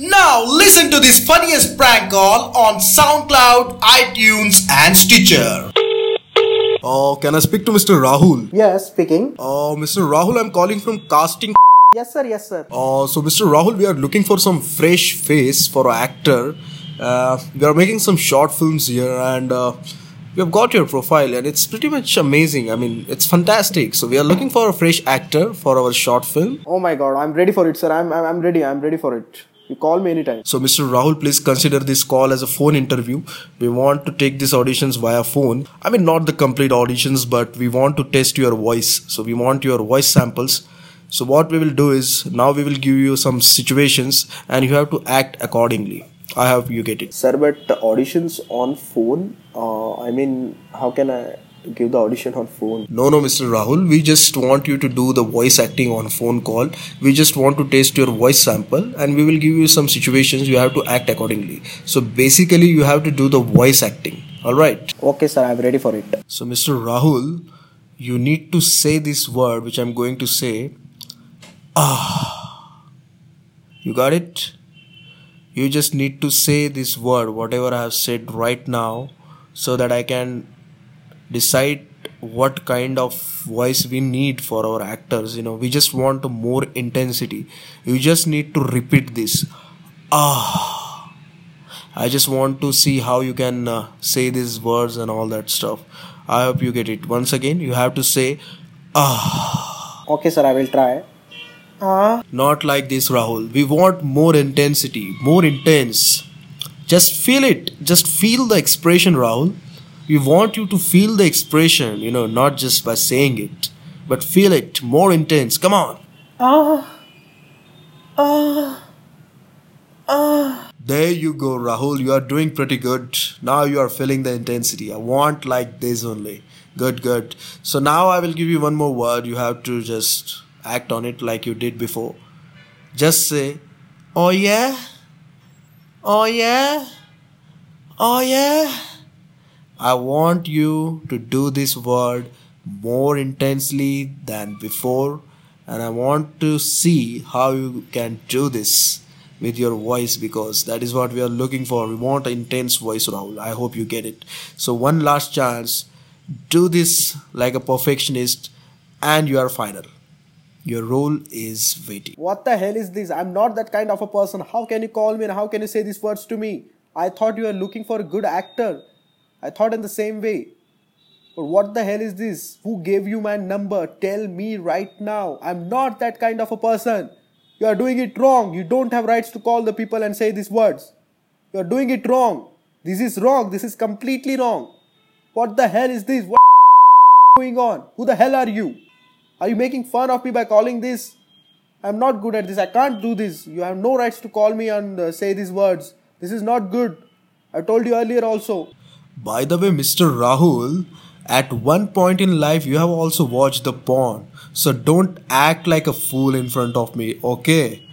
Now listen to this funniest prank call on SoundCloud, iTunes and Stitcher. Can I speak to Mr. Rahul? Yes, speaking. Mr. Rahul, I'm calling from casting. Yes sir, yes sir. So Mr. Rahul, we are looking for some fresh face for our actor. We are making some short films here and we have got your profile and it's pretty much amazing. I mean, it's fantastic. So we are looking for a fresh actor for our short film. Oh my god, I'm ready for it sir. I'm ready. I'm ready for it. You call me anytime. So Mr. Rahul, please consider this call as a phone interview. We want to take these auditions via phone. I mean, not the complete auditions, but we want to test your voice. So we want your voice samples. So what we will do is, now we will give you some situations and you have to act accordingly. I hope you get it. Sir, but the auditions on phone, I mean, how can I give the audition on phone? No, Mr. Rahul, we just want you to do the voice acting on phone call. We just want to taste your voice sample and we will give you some situations. You have to act accordingly. So basically you have to do the voice acting. Alright? Okay sir, I'm ready for it. So Mr. Rahul, you need to say this word which I'm going to say. Ah. You got it? You just need to say this word, whatever I have said right now, so that I can decide what kind of voice we need for our actors. You know, we just want more intensity. You just need to repeat this. Ah, I just want to see how you can say these words and all that stuff. I hope you get it. Once again, you have to say ah. Okay sir, I will try. Not like this, Rahul. We want more intensity, more intense. Just feel it. Just feel the expression, Rahul. We want you to feel the expression, you know, not just by saying it, but feel it more intense. Come on. There you go, Rahul. You are doing pretty good. Now you are feeling the intensity. I want like this only. Good, good. So now I will give you one more word. You have to just act on it like you did before. Just say, oh yeah, oh yeah, oh yeah. I want you to do this word more intensely than before and I want to see how you can do this with your voice, because that is what we are looking for. We want an intense voice, Rahul. I hope you get it. So one last chance. Do this like a perfectionist and you are final. Your role is waiting. What the hell is this? I'm not that kind of a person. How can you call me and how can you say these words to me? I thought you were looking for a good actor. I thought in the same way. But what the hell is this? Who gave you my number? Tell me right now. I'm not that kind of a person. You are doing it wrong. You don't have rights to call the people and say these words. You are doing it wrong. This is wrong. This is completely wrong. What the hell is this? What is going on? Who the hell are you? Are you making fun of me by calling this? I'm not good at this. I can't do this. You have no rights to call me and say these words. This is not good. I told you earlier also. By the way, Mr. Rahul, at one point in life, you have also watched the porn. So don't act like a fool in front of me, okay?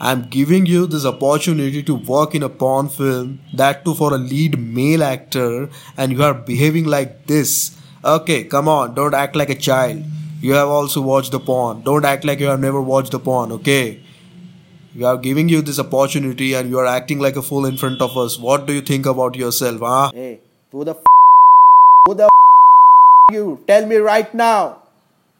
I'm giving you this opportunity to work in a porn film, that too for a lead male actor, and you are behaving like this. Okay, come on, don't act like a child. You have also watched the porn. Don't act like you have never watched the porn, okay? We are giving you this opportunity and you are acting like a fool in front of us. What do you think about yourself, huh? Hey. Who the f you? Tell me right now.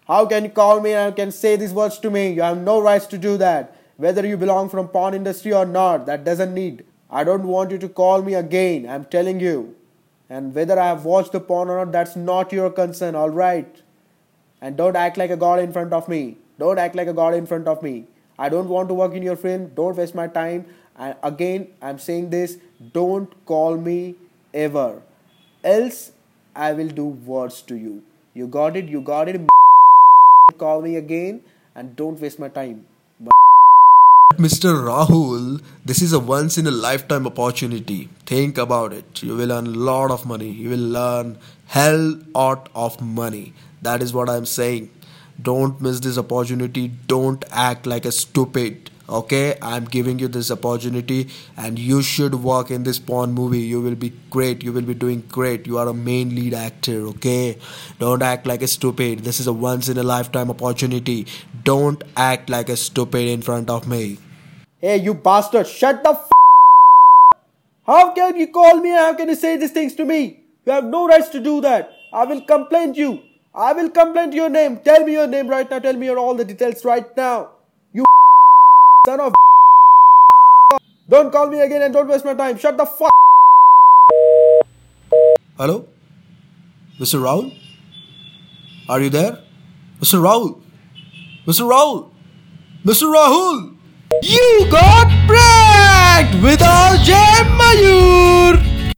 How can you call me and can say these words to me? You have no rights to do that. Whether you belong from porn industry or not, that doesn't need. I don't want you to call me again. I'm telling you. And whether I have watched the porn or not, that's not your concern. All right. And don't act like a god in front of me. Don't act like a god in front of me. I don't want to work in your film. Don't waste my time. And again, I'm saying this. Don't call me ever. Else, I will do words to you. You got it? You got it? Call me again and don't waste my time. Mr. Rahul, this is a once in a lifetime opportunity. Think about it. You will earn a lot of money. You will earn hell lot of money. That is what I am saying. Don't miss this opportunity. Don't act like a stupid. Okay, I'm giving you this opportunity and you should work in this porn movie. You will be great. You will be doing great. You are a main lead actor, okay? Don't act like a stupid. This is a once in a lifetime opportunity. Don't act like a stupid in front of me. Hey, you bastard, shut the f***! How can you call me and how can you say these things to me? You have no rights to do that. I will complain to you. I will complain to your name. Tell me your name right now. Tell me all the details right now. You son of a. Don't call me again and don't waste my time. Shut the f***! Hello? Mr. Rahul? Are you there? Mr. Rahul? Mr. Rahul? Mr. Rahul! You got pranked with our J Mayur!